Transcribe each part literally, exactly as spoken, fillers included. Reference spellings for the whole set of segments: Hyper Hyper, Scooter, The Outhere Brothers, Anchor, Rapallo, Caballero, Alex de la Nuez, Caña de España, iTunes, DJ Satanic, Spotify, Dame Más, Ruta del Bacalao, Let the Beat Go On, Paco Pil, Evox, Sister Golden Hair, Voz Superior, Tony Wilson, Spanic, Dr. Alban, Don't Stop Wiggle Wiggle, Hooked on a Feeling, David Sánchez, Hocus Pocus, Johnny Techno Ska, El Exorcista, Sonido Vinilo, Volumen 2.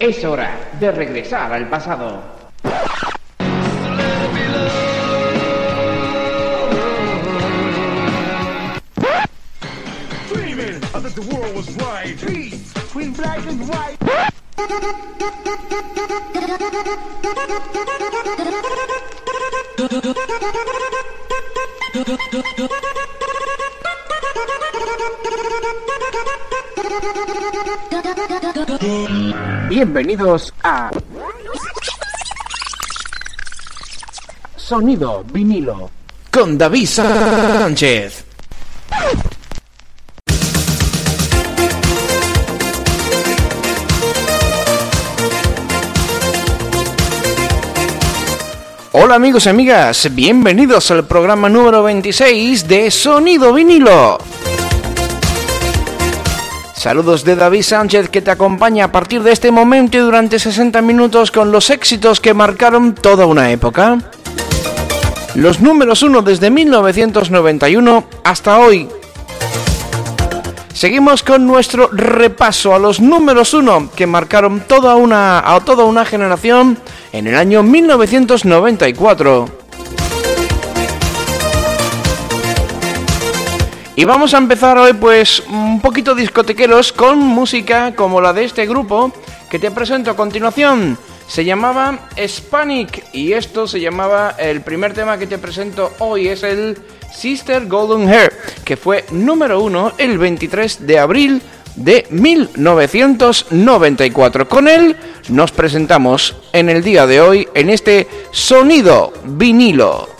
Es hora de regresar al pasado. Bienvenidos a Sonido Vinilo con David Sánchez. Hola amigos y amigas, bienvenidos al programa número veintiséis de Sonido Vinilo. Saludos de David Sánchez, que te acompaña a partir de este momento y durante sesenta minutos con los éxitos que marcaron toda una época. Los números uno desde mil novecientos noventa y uno hasta hoy. Seguimos con nuestro repaso a los números uno que marcaron toda una, a toda una generación en el año mil novecientos noventa y cuatro. Y vamos a empezar hoy pues un poquito discotequeros con música como la de este grupo que te presento a continuación. Se llamaba Spanic y esto se llamaba, el primer tema que te presento hoy es el Sister Golden Hair, que fue número uno el veintitrés de abril de mil novecientos noventa y cuatro. Con él nos presentamos en el día de hoy en este Sonido Vinilo.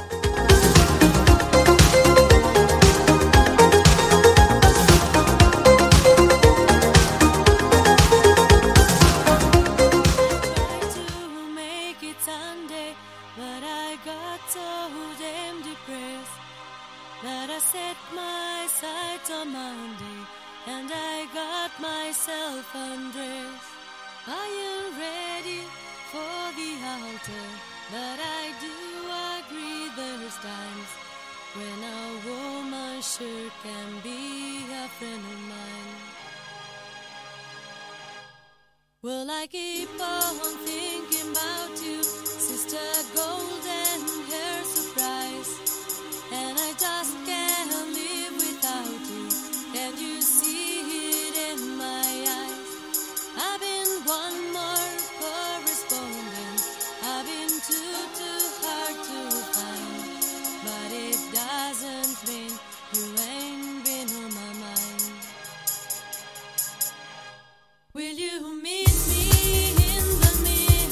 Will you meet me in the middle?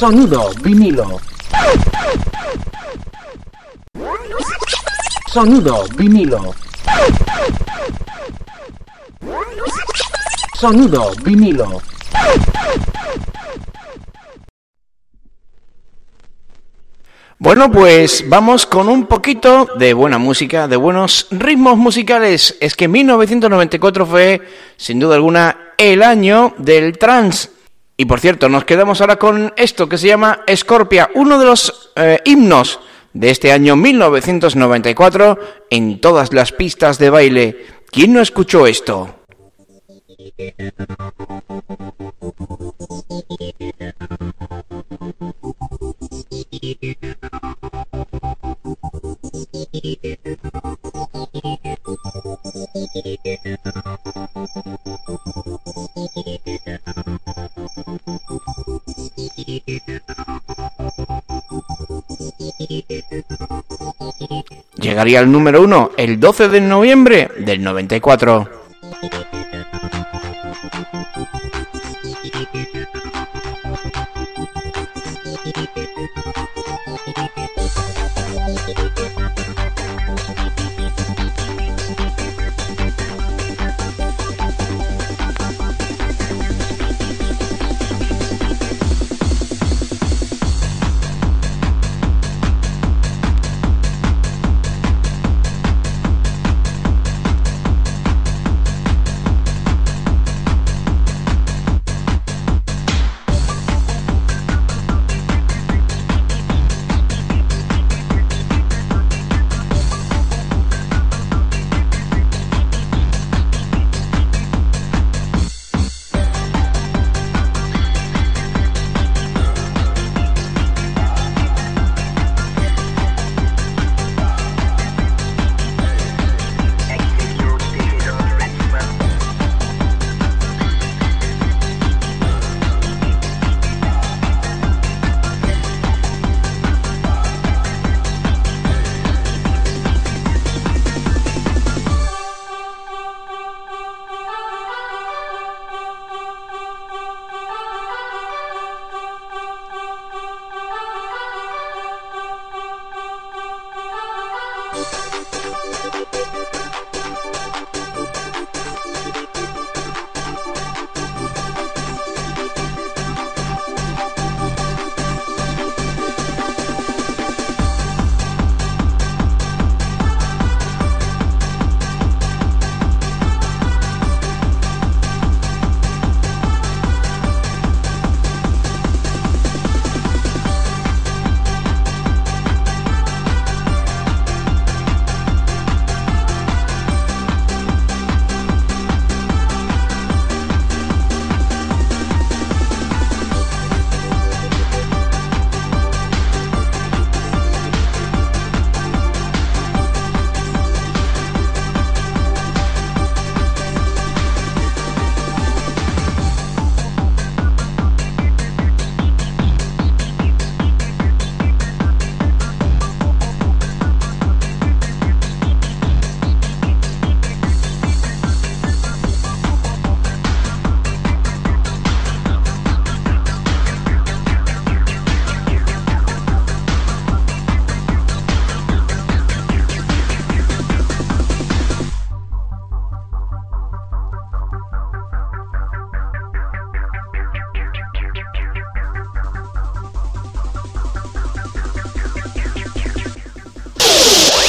Sonido vinilo. Sonido vinilo. Sonido vinilo. Bueno, pues vamos con un poquito de buena música, de buenos ritmos musicales. Es que mil novecientos noventa y cuatro fue, sin duda alguna, el año del trance. Y por cierto, nos quedamos ahora con esto que se llama Scorpia, uno de los eh, himnos de este año mil novecientos noventa y cuatro en todas las pistas de baile. ¿Quién no escuchó esto? Llegaría al número uno el doce de noviembre del noventa y cuatro.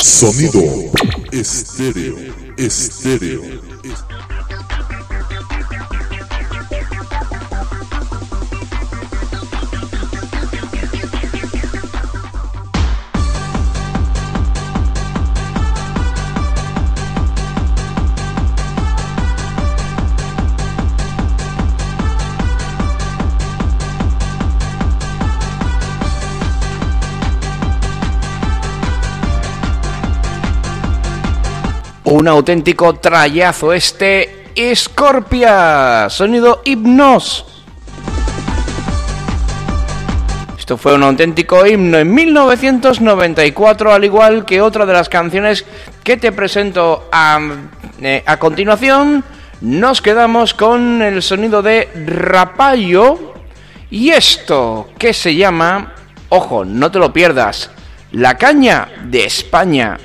Sonido estéreo, estéreo. Un auténtico trayazo este Scorpia, sonido himnos. Esto fue un auténtico himno en mil novecientos noventa y cuatro, al igual que otra de las canciones que te presento a, eh, a continuación. Nos quedamos con el sonido de Rapallo Y esto que se llama, ojo, no te lo pierdas, La Caña de España.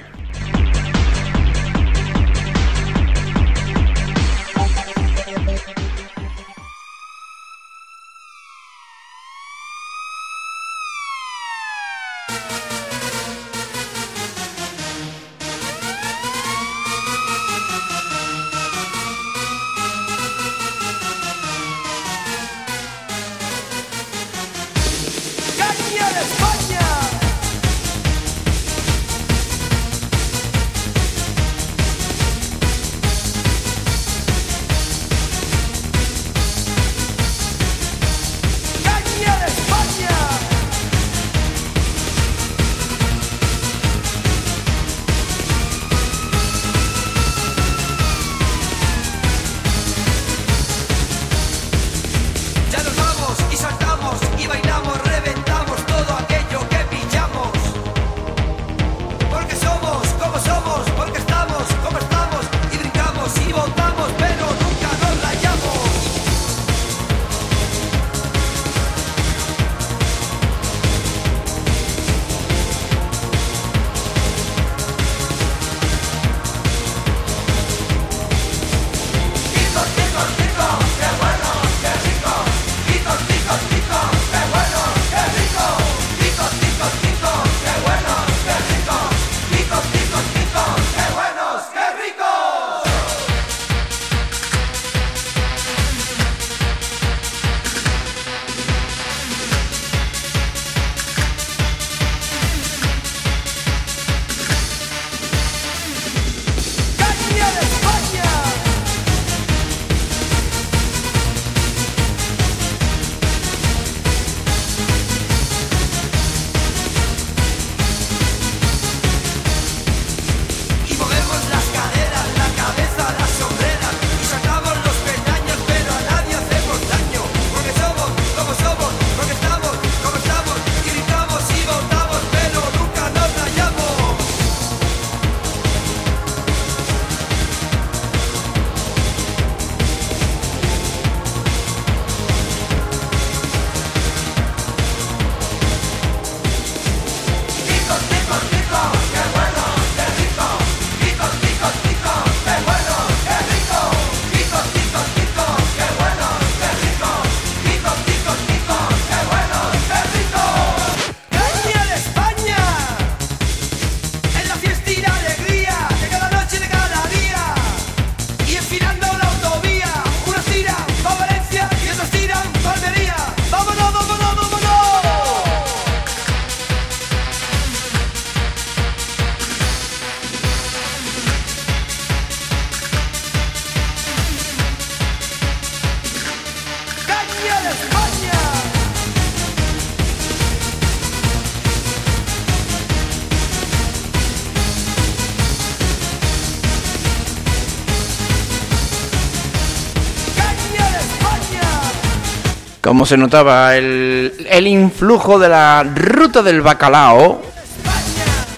Como se notaba el, el influjo de la Ruta del Bacalao.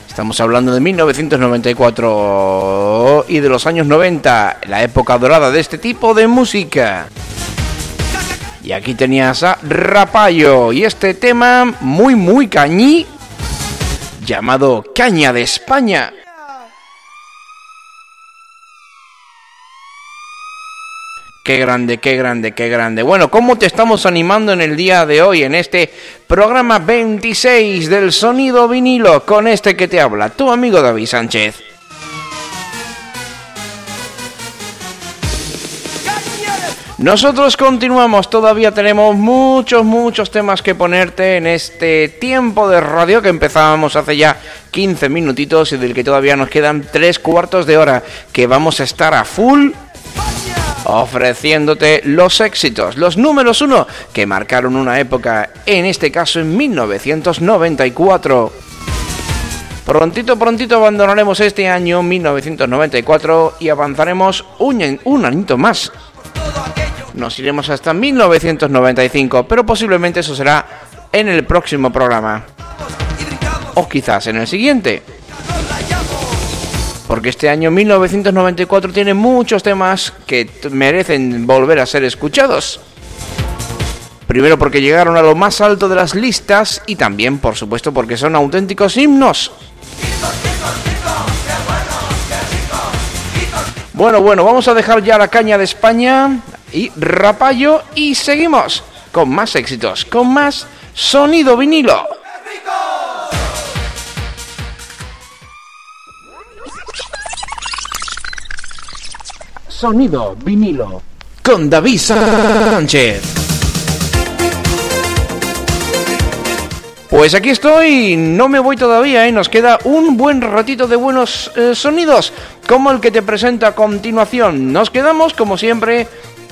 Estamos hablando de mil novecientos noventa y cuatro y de los años noventa, la época dorada de este tipo de música. Y aquí tenías a Rapallo y este tema muy muy cañí llamado Caña de España. Qué grande, qué grande, qué grande. Bueno, ¿cómo te estamos animando en el día de hoy, en este programa veintiséis del Sonido Vinilo, con este que te habla, tu amigo David Sánchez? Nosotros continuamos, todavía tenemos muchos, muchos temas que ponerte en este tiempo de radio que empezábamos hace ya quince minutitos y del que todavía nos quedan tres cuartos de hora, que vamos a estar a full ofreciéndote los éxitos, los números uno que marcaron una época, en este caso en mil novecientos noventa y cuatro. Prontito, prontito abandonaremos este año mil novecientos noventa y cuatro y avanzaremos un, un añito más. Nos iremos hasta mil novecientos noventa y cinco, pero posiblemente eso será en el próximo programa. O quizás en el siguiente. Porque este año mil novecientos noventa y cuatro tiene muchos temas que merecen volver a ser escuchados. Primero porque llegaron a lo más alto de las listas y también, por supuesto, porque son auténticos himnos. Bueno, bueno, vamos a dejar ya la Caña de España y Rapallo y seguimos con más éxitos, con más Sonido Vinilo. Sonido Vinilo con David Sánchez. Pues aquí estoy, no me voy todavía, ¿eh? Nos queda un buen ratito de buenos eh, sonidos, como el que te presento a continuación. Nos quedamos, como siempre,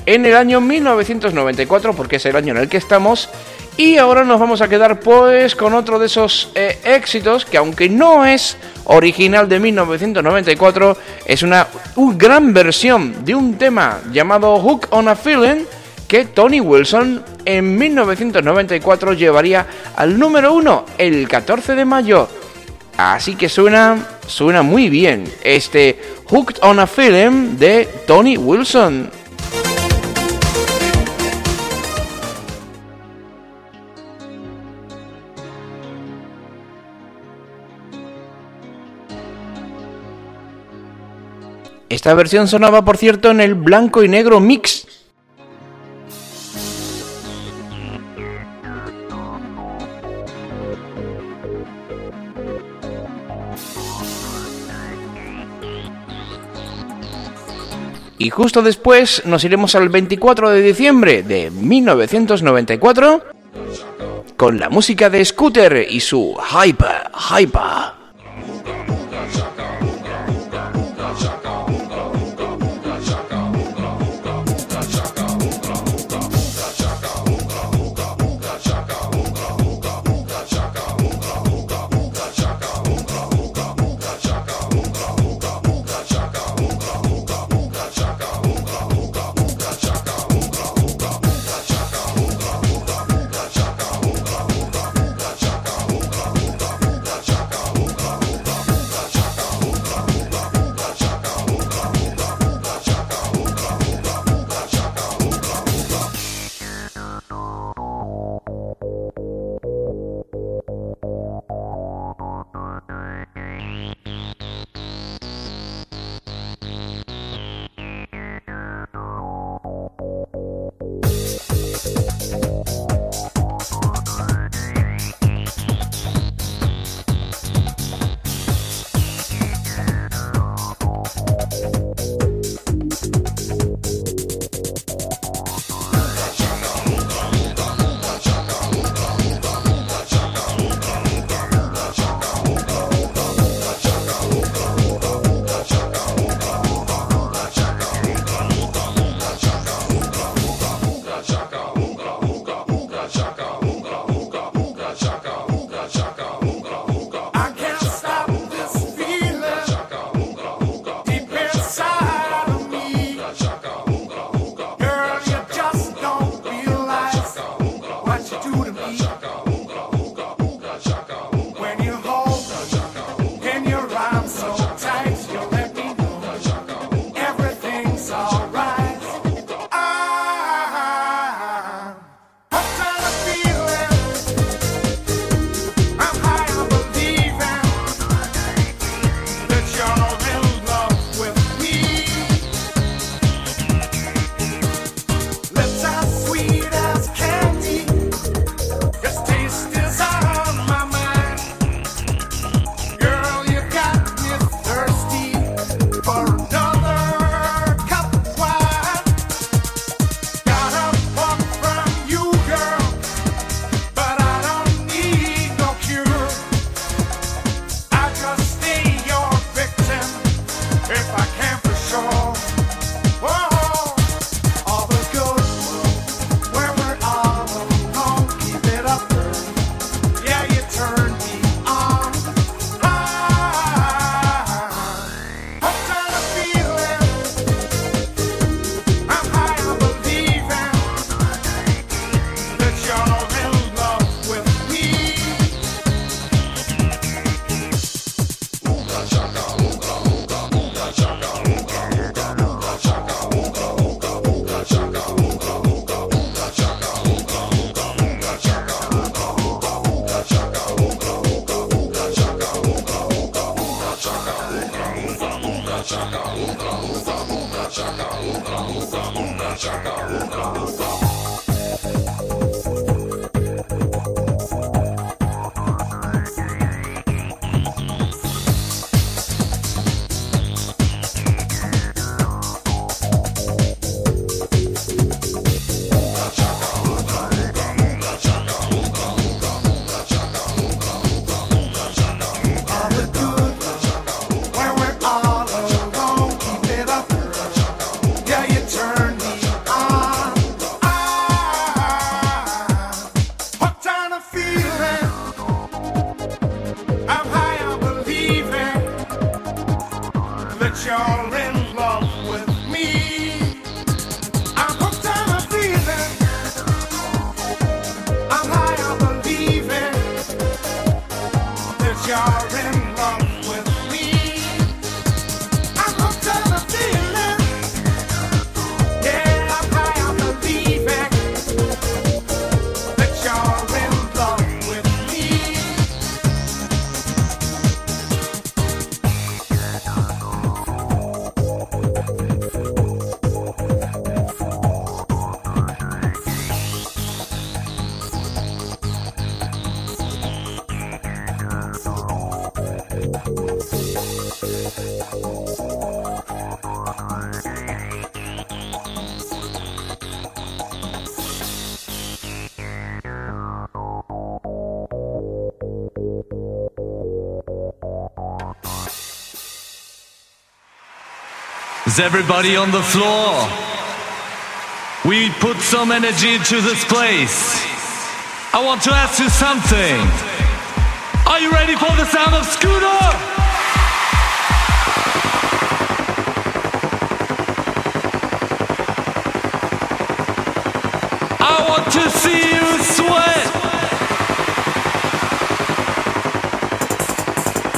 en el año mil novecientos noventa y cuatro, porque es el año en el que estamos. Y ahora nos vamos a quedar pues con otro de esos eh, éxitos que, aunque no es original de mil novecientos noventa y cuatro, es una, una gran versión de un tema llamado Hooked on a Feeling, que Tony Wilson en mil novecientos noventa y cuatro llevaría al número uno el catorce de mayo. Así que suena, suena muy bien este Hooked on a Feeling de Tony Wilson. Esta versión sonaba, por cierto, en el blanco y negro mix. Y justo después nos iremos al veinticuatro de diciembre de mil novecientos noventa y cuatro con la música de Scooter y su Hyper Hyper. Yes. Is everybody on the floor? We put some energy into this place. I want to ask you something. Are you ready for the sound of Scooter? To see you sweat.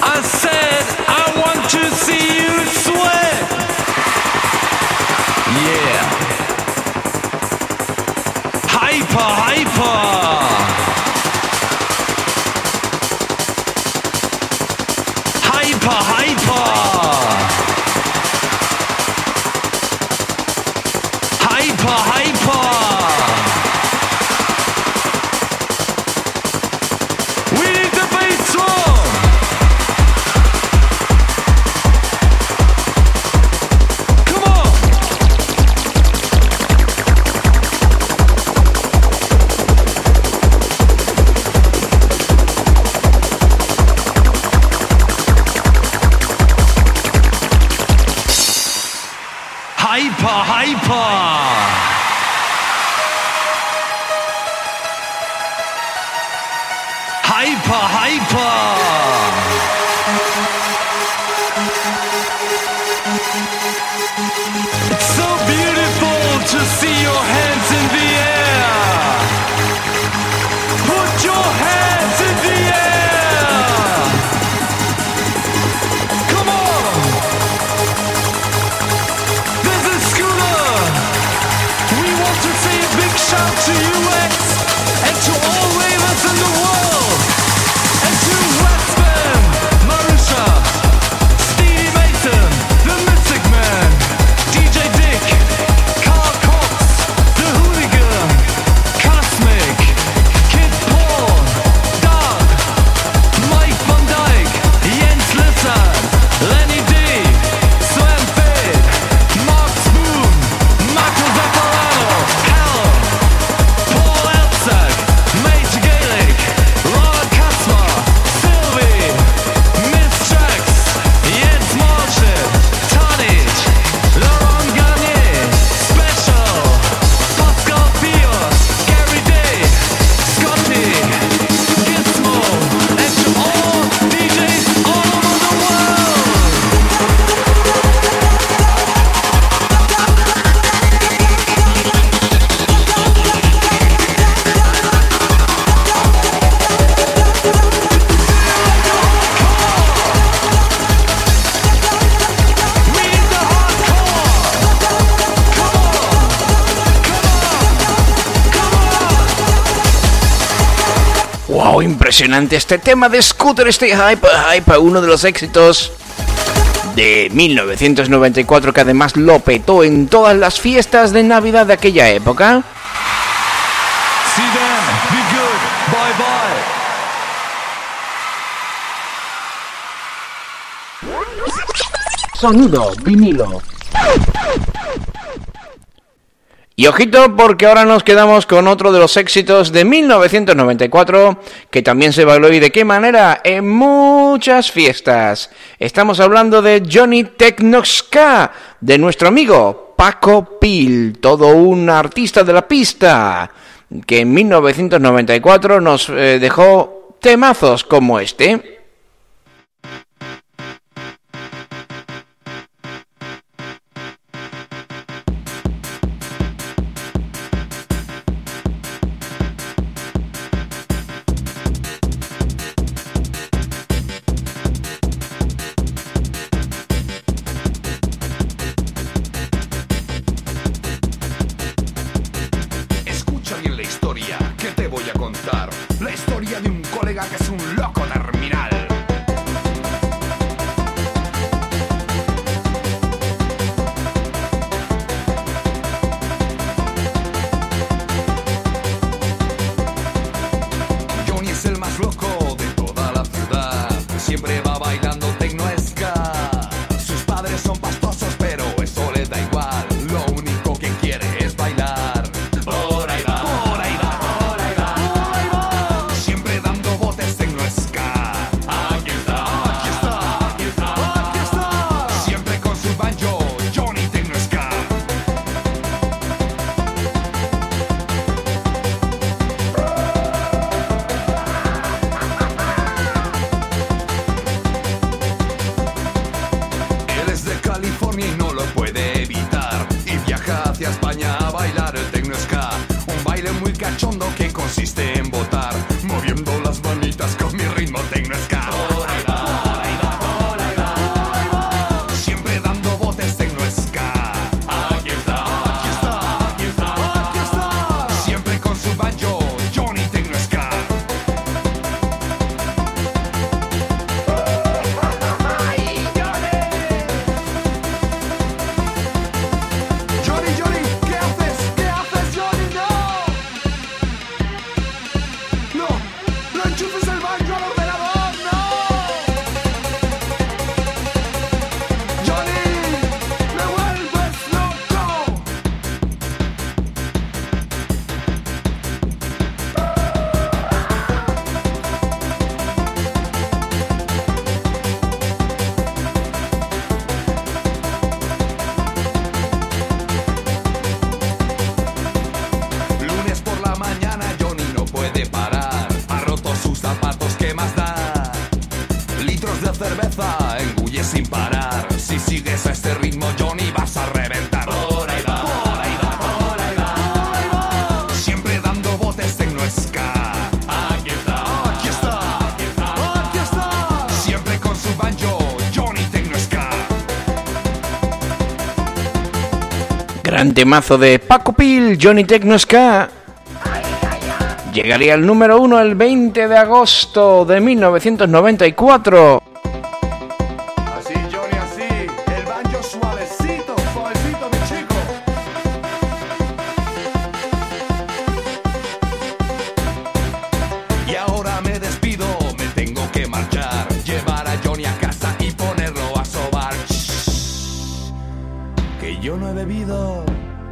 I said I want to see you sweat. Yeah. Hyper, hyper. Hyper, hyper. Hyper, hyper. Impresionante este tema de Scooter, este Hyper Hyper, uno de los éxitos de mil novecientos noventa y cuatro, que además lo petó en todas las fiestas de Navidad de aquella época. See them, be good, bye bye. Sonido vinilo. Y ojito, porque ahora nos quedamos con otro de los éxitos de mil novecientos noventa y cuatro, que también se bailó y de qué manera, en muchas fiestas. Estamos hablando de Johnny Techno Ska, de nuestro amigo Paco Pil, todo un artista de la pista, que en mil novecientos noventa y cuatro nos eh, dejó temazos como este. Temazo de Paco Pil, Johnny Techno Ska. Llegaría al número uno el veinte de agosto de mil novecientos noventa y cuatro. Así, Johnny, así, el banjo suavecito, suavecito, mi chico. Y ahora me despido, me tengo que marchar, llevar a Johnny a casa y ponerlo a sobar. Shh, que yo no he bebido.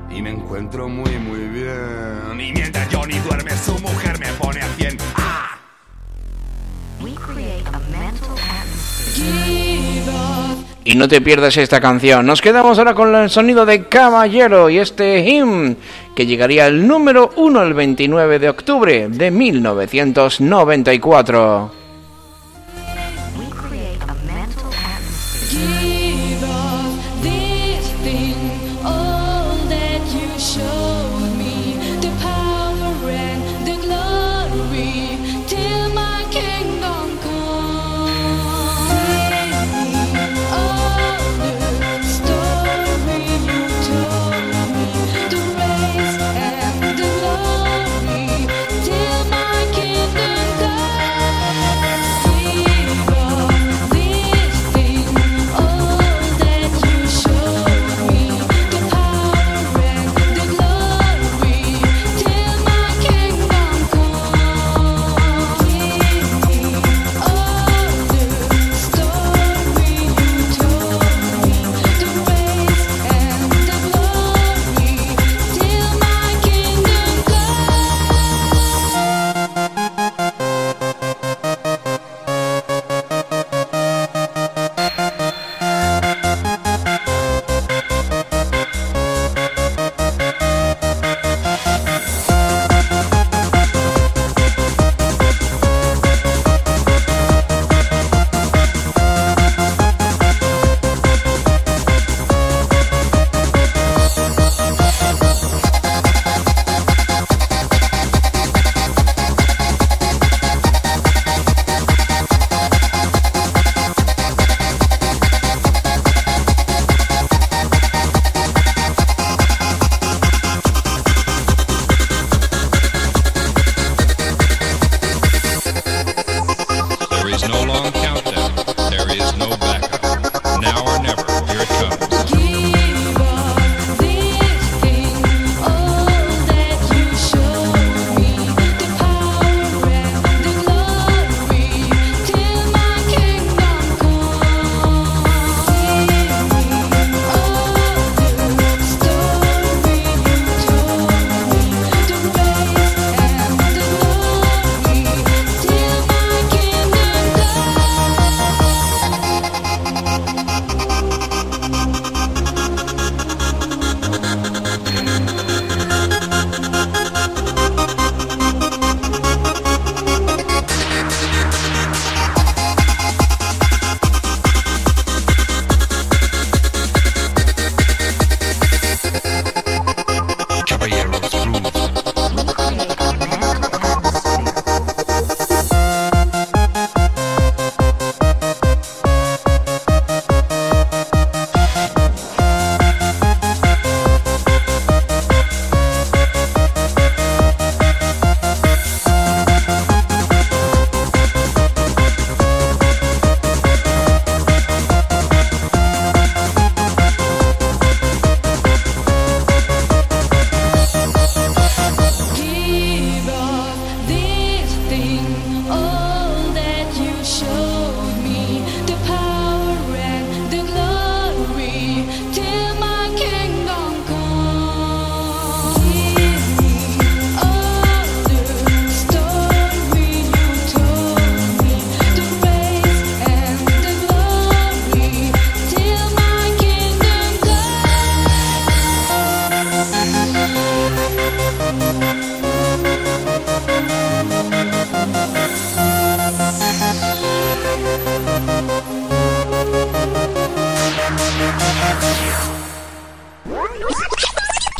Y me encuentro muy muy bien. Y mientras Johnny duerme, su mujer me pone a cien. ¡Ah! Y no te pierdas esta canción. Nos quedamos ahora con el sonido de Caballero y este hymn, que llegaría al número uno el veintinueve de octubre de mil novecientos noventa y cuatro. Oh,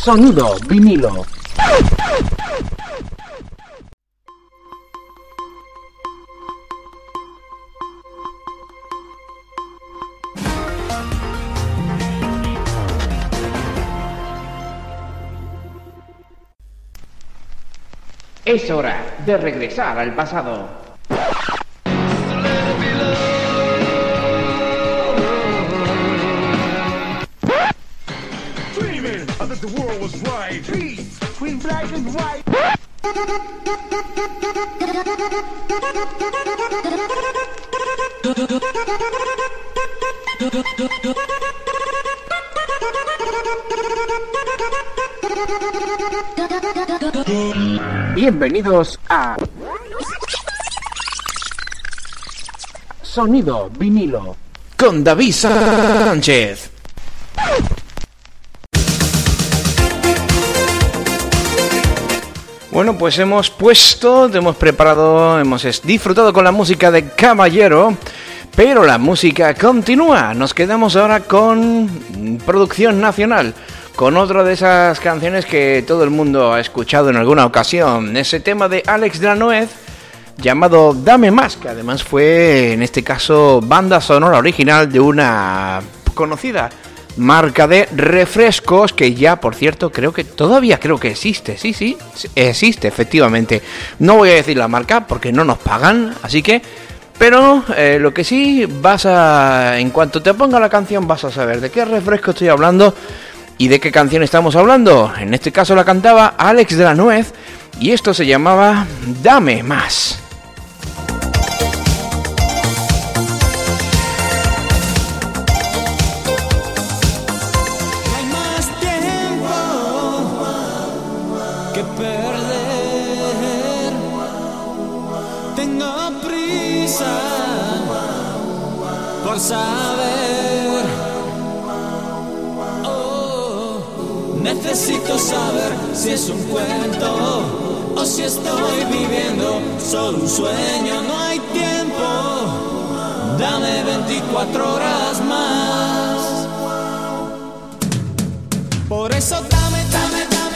Sonido Vinilo. Es hora de regresar al pasado. Bienvenidos a Sonido Vinilo con David Sánchez. Bueno, pues hemos puesto, hemos preparado, hemos disfrutado con la música de Caballero, pero la música continúa. Nos quedamos ahora con producción nacional, con otra de esas canciones que todo el mundo ha escuchado en alguna ocasión. Ese tema de Alex de la Nuez, llamado Dame Más, que además fue, en este caso, banda sonora original de una conocida marca de refrescos que ya, por cierto, creo que todavía creo que existe. Sí, sí, existe, efectivamente. No voy a decir la marca porque no nos pagan, así que... Pero eh, lo que sí, vas a... en cuanto te ponga la canción vas a saber de qué refresco estoy hablando y de qué canción estamos hablando. En este caso la cantaba Alex de la Nuez y esto se llamaba Dame Más. Saber, oh, necesito saber si es un cuento o si estoy viviendo solo un sueño. No hay tiempo, dame veinticuatro horas más. Por eso dame, dame, dame.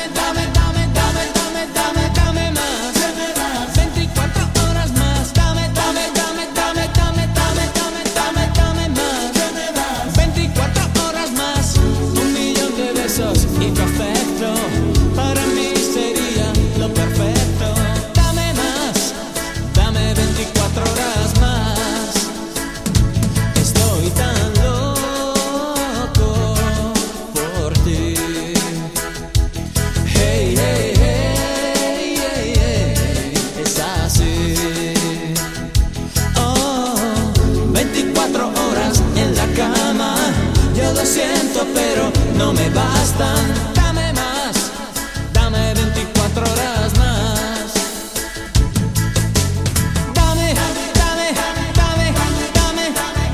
Dame más, dame veinticuatro horas más. Dame, dame, dame, dame,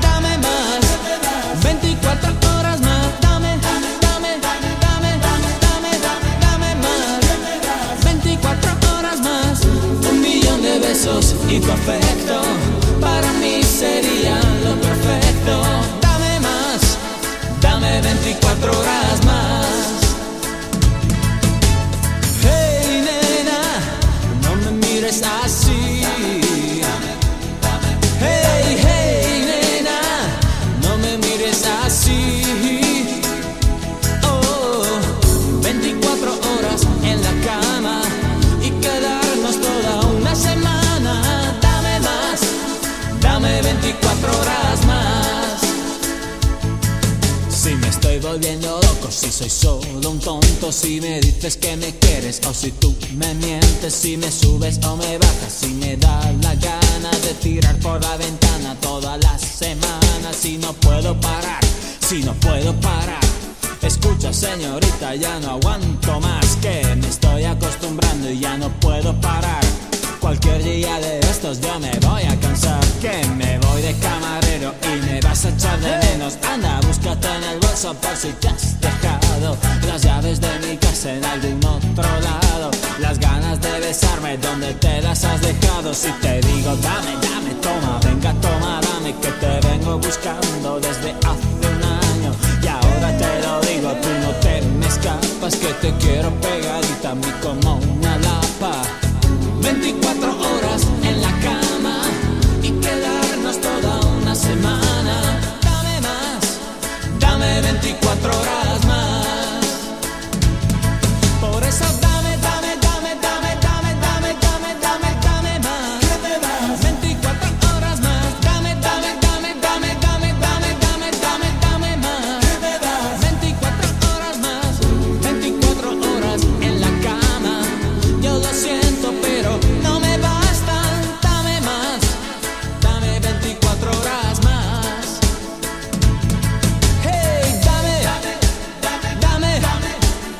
dame más. veinticuatro horas más. Dame, dame, dame, dame, dame, dame más. veinticuatro horas más. Un millón de besos y tu afecto para mí sería lo perfecto. Dame más, dame veinticuatro horas más. Así, hey, hey, nena, no me mires así. Oh, veinticuatro horas en la cama y quedarnos toda una semana. Dame más, dame veinticuatro horas más. Si me estoy volviendo loco, si soy solo un tonto, si me dices que me quieres o si tú me mientes, si me subes o me bajas, si me das la gana de tirar por la ventana todas las semanas, si no puedo parar, si no puedo parar. Escucha, señorita, ya no aguanto más, que me estoy acostumbrando y ya no puedo parar. Cualquier día de estos yo me voy a cansar, que me voy de camarero y me vas a echar de menos. Anda, búscate en el bolso por si te has dejado las llaves de mi casa en algún otro lado, las ganas de besarme donde te las has dejado. Si te digo dame, dame, toma, venga, toma, dame, que te vengo buscando desde hace un año y ahora te lo digo, tú no te me escapas. es que te quiero pegadita a mí como una lapa, veinticuatro horas en la cama y quedarnos toda una semana. Dame más, dame veinticuatro horas más. Por eso dame, dame, dame, dame, dame, dame, dame, dame, dame más. veinticuatro horas más. Dame, dame, dame, dame, dame, dame, dame, dame, dame más. veinticuatro horas más. veinticuatro horas en la cama. Yo lo siento, pero no me bastan. Dame más. Dame veinticuatro horas más. Hey, dame, dame, dame, dame,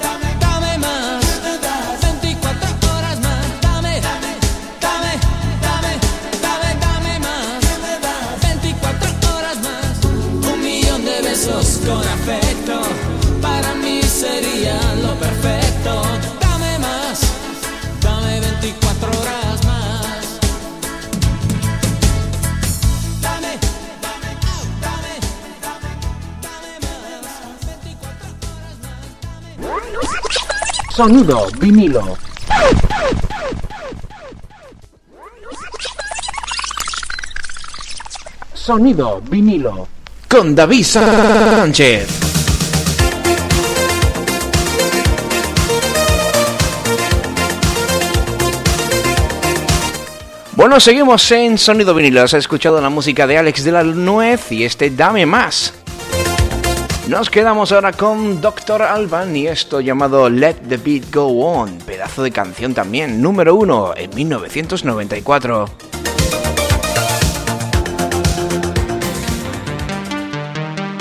dame, dame, dame más. veinticuatro horas más. Dame, dame, dame, dame, dame, dame más. veinticuatro horas más. Un millón de besos con afecto. Para mí sería lo perfecto. Dame más. Dame veinticuatro horas más. Dame, dame, dame, dame, dame más. veinticuatro horas más. Dame. Sonido vinilo. Sonido vinilo. Con David Sánchez. Bueno, seguimos en Sonido Vinilo. Has escuchado la música de Alex de la Nuez y este Dame Más. Nos quedamos ahora con doctor Alban y esto llamado Let the Beat Go On. Pedazo de canción también, número uno en mil novecientos noventa y cuatro. Let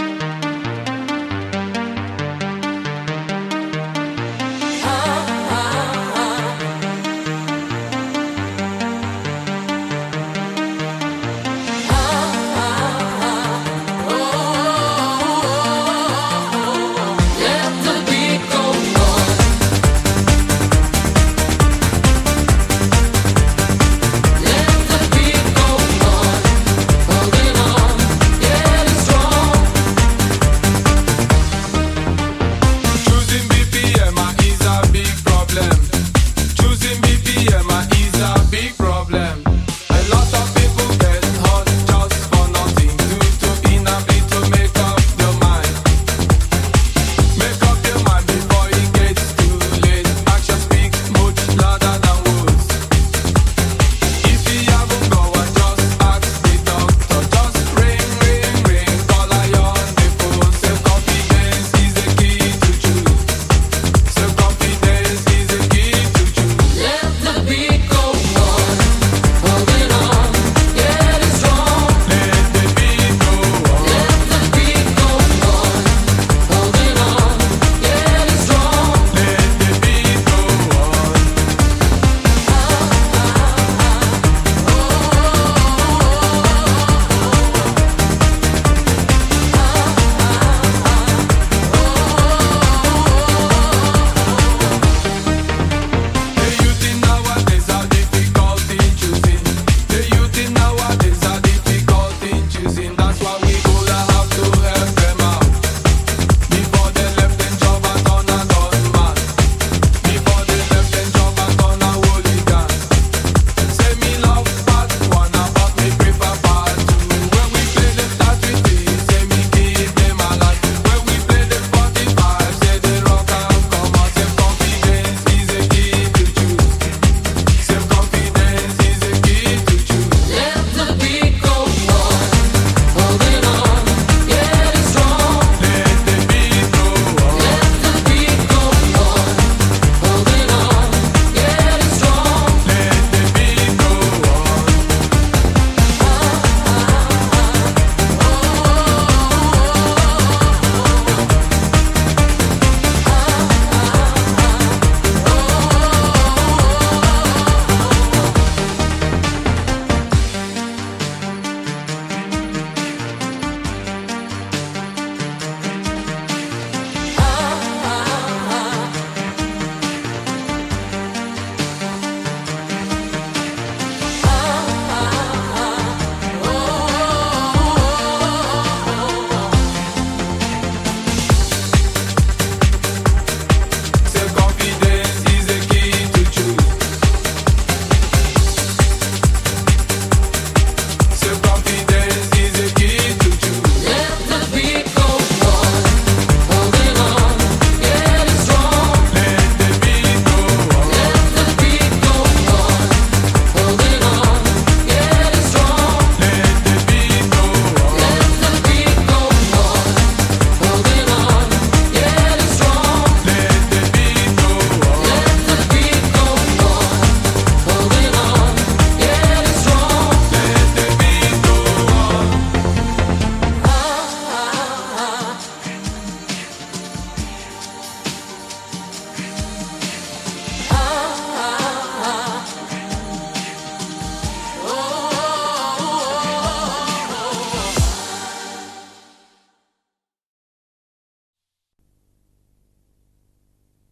the beat go on. Let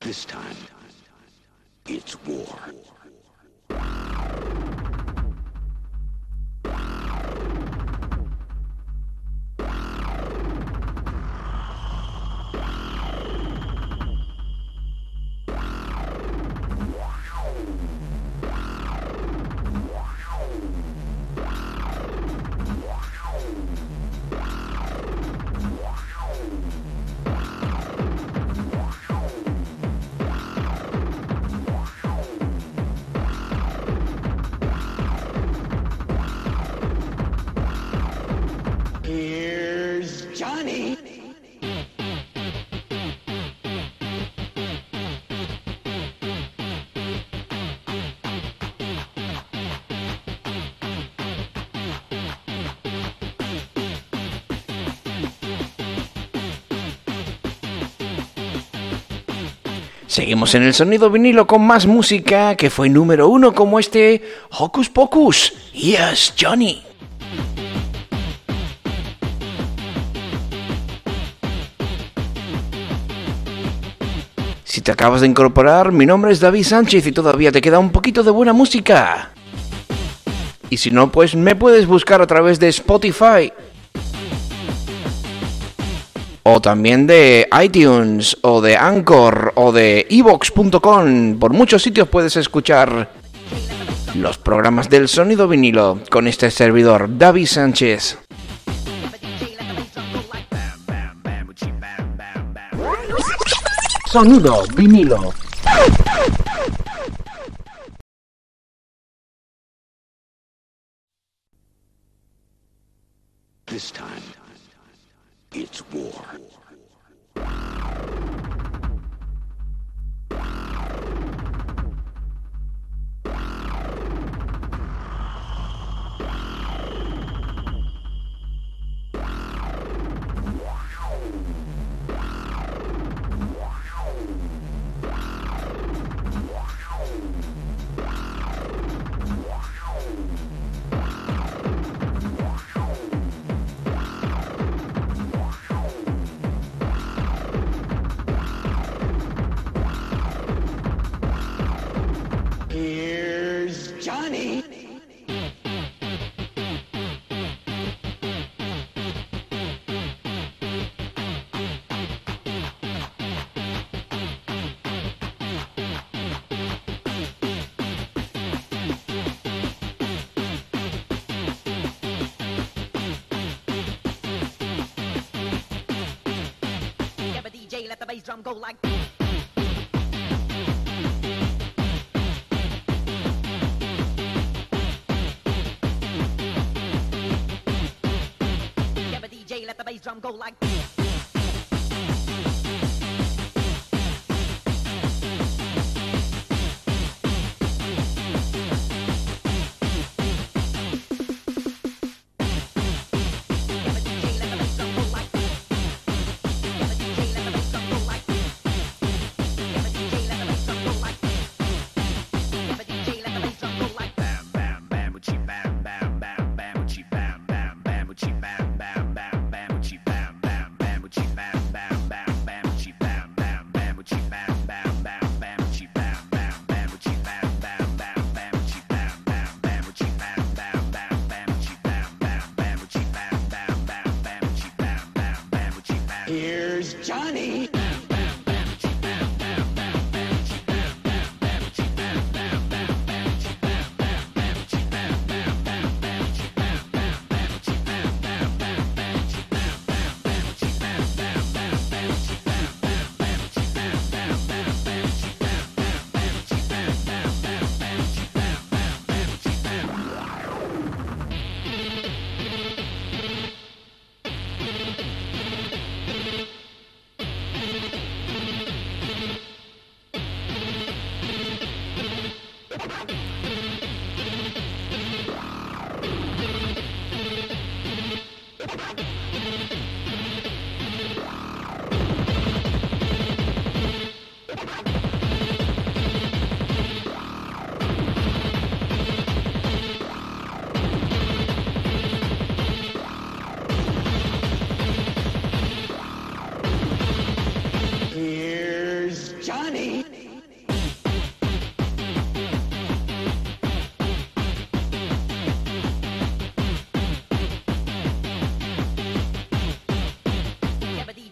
This time, it's war. Seguimos en el sonido vinilo con más música que fue número uno, como este Hocus Pocus. Yes, Johnny. Si te acabas de incorporar, mi nombre es David Sánchez y todavía te queda un poquito de buena música. Y si no, pues me puedes buscar a través de Spotify. O también de iTunes, o de Anchor, o de iVox punto com. Por muchos sitios puedes escuchar los programas del Sonido Vinilo con este servidor, David Sánchez. Sonido Vinilo. This time. It's war. Let the bass drum go like this. Yeah, but D J, let the bass drum go like this.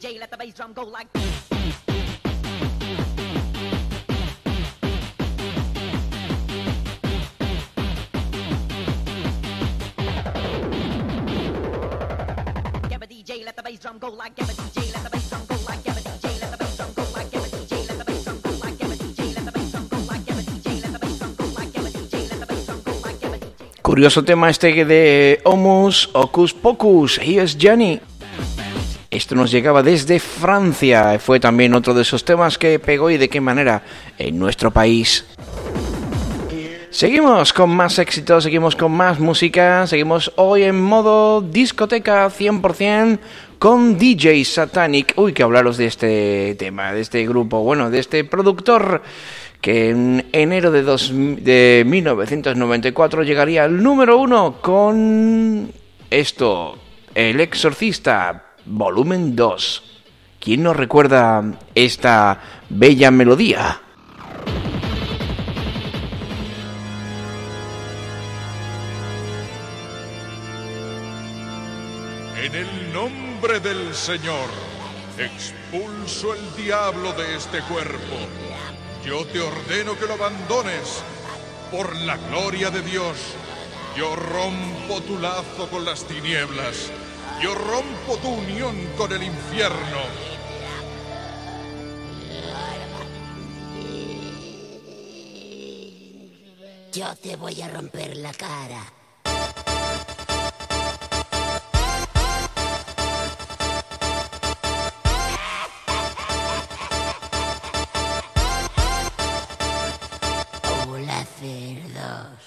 D J, let the bass drum go like this. Give a D J, let the bass drum go like, give a D J, let the bass drum go like, give a D J, let the bass drum go like, give a D J, let the bass drum go like, give a D J, let the bass drum go like, give a D J, let the bass drum go like, give a D J, let the bass drum go like, give a D J. Curioso tema este de Homus, Hocus Pocus. Here's Johnny. Esto nos llegaba desde Francia, fue también otro de esos temas que pegó y de qué manera en nuestro país. Seguimos con más éxitos, seguimos con más música, seguimos hoy en modo discoteca cien por ciento con D J Satanic. Uy, que hablaros de este tema, de este grupo, bueno, de este productor que en enero de, dos, de mil novecientos noventa y cuatro llegaría al número uno con esto, El Exorcista. Volumen dos. ¿Quién nos recuerda esta bella melodía? En el nombre del Señor, expulso el diablo de este cuerpo. Yo te ordeno que lo abandones. Por la gloria de Dios, yo rompo tu lazo con las tinieblas. Yo rompo tu unión con el infierno. Yo te voy a romper la cara. Hola, cerdos.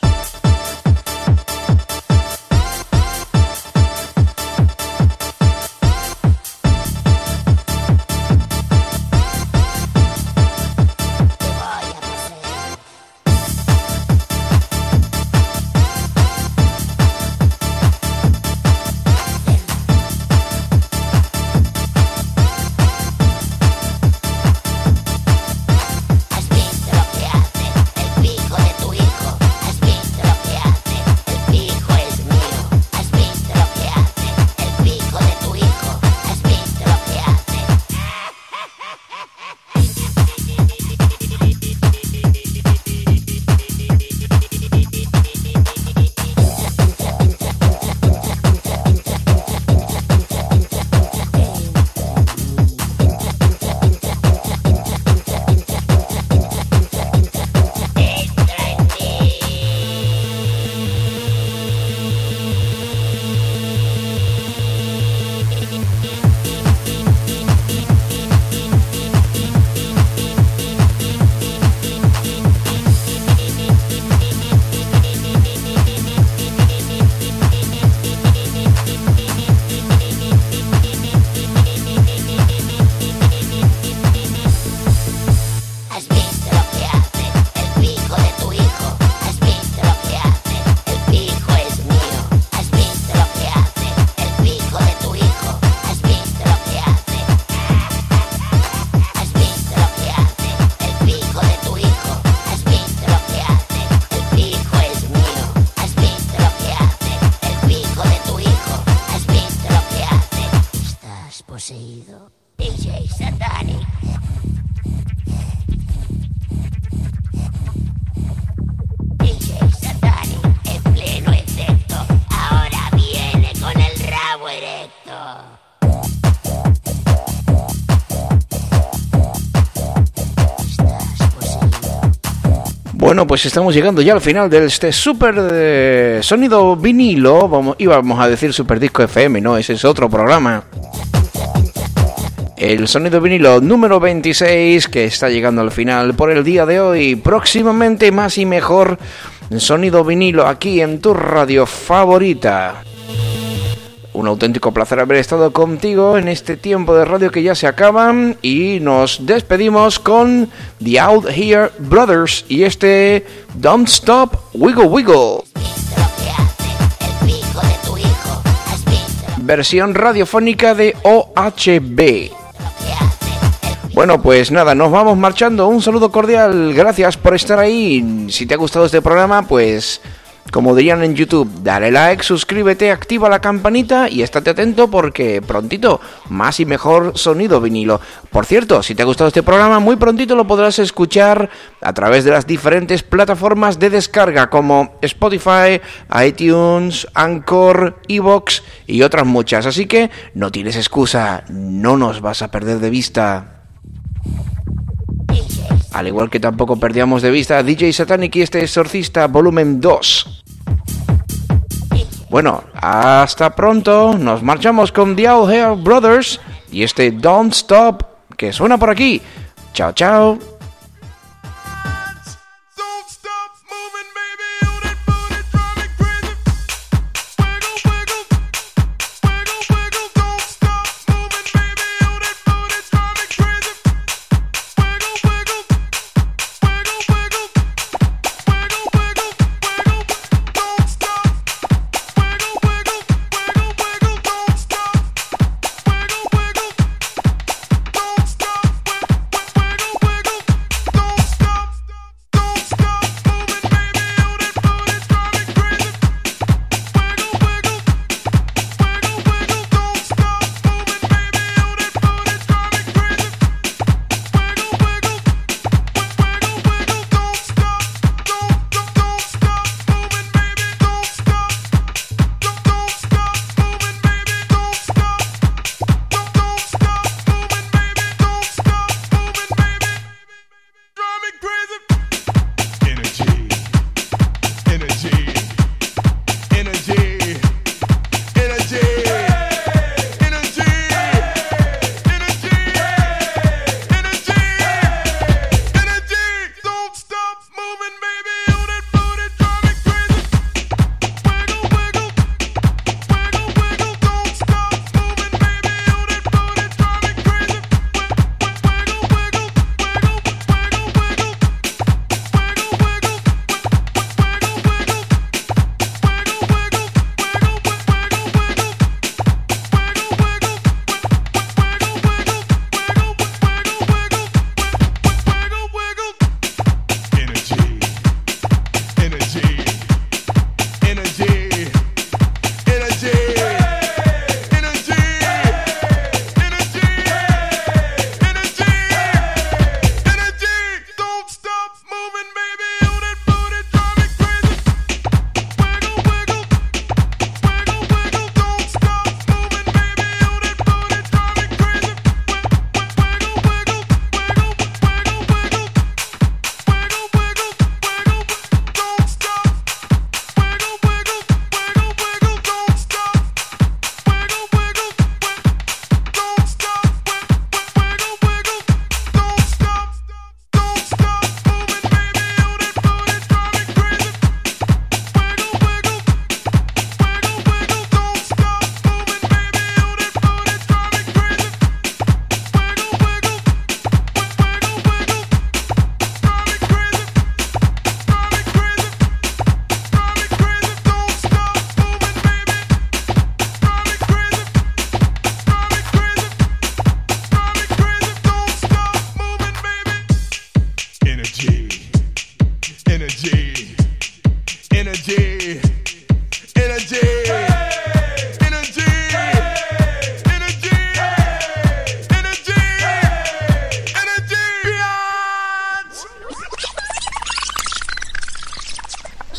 Bueno, pues estamos llegando ya al final de este super eh, sonido vinilo, vamos, íbamos a decir super disco F M, no, ese es otro programa. El sonido vinilo número veintiséis que está llegando al final por el día de hoy. Próximamente más y mejor sonido vinilo aquí en tu radio favorita. Un auténtico placer haber estado contigo en este tiempo de radio que ya se acaba y nos despedimos con The Outhere Brothers y este Don't Stop Wiggle Wiggle. Versión radiofónica de O H B. Bueno, pues nada, nos vamos marchando. Un saludo cordial, gracias por estar ahí. Si te ha gustado este programa, pues Como dirían en YouTube, dale like, suscríbete, activa la campanita y estate atento porque prontito más y mejor Sonido Vinilo. Por cierto, si te ha gustado este programa, muy prontito lo podrás escuchar a través de las diferentes plataformas de descarga como Spotify, iTunes, Anchor, Evox y otras muchas. Así que no tienes excusa, no nos vas a perder de vista. Al igual que tampoco perdíamos de vista a D J Satanic y este Exorcista Volumen dos. Bueno, hasta pronto. Nos marchamos con The Outhere Brothers y este Don't Stop que suena por aquí. Chao, chao.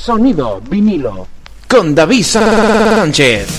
Sonido Vinilo con David Sánchez.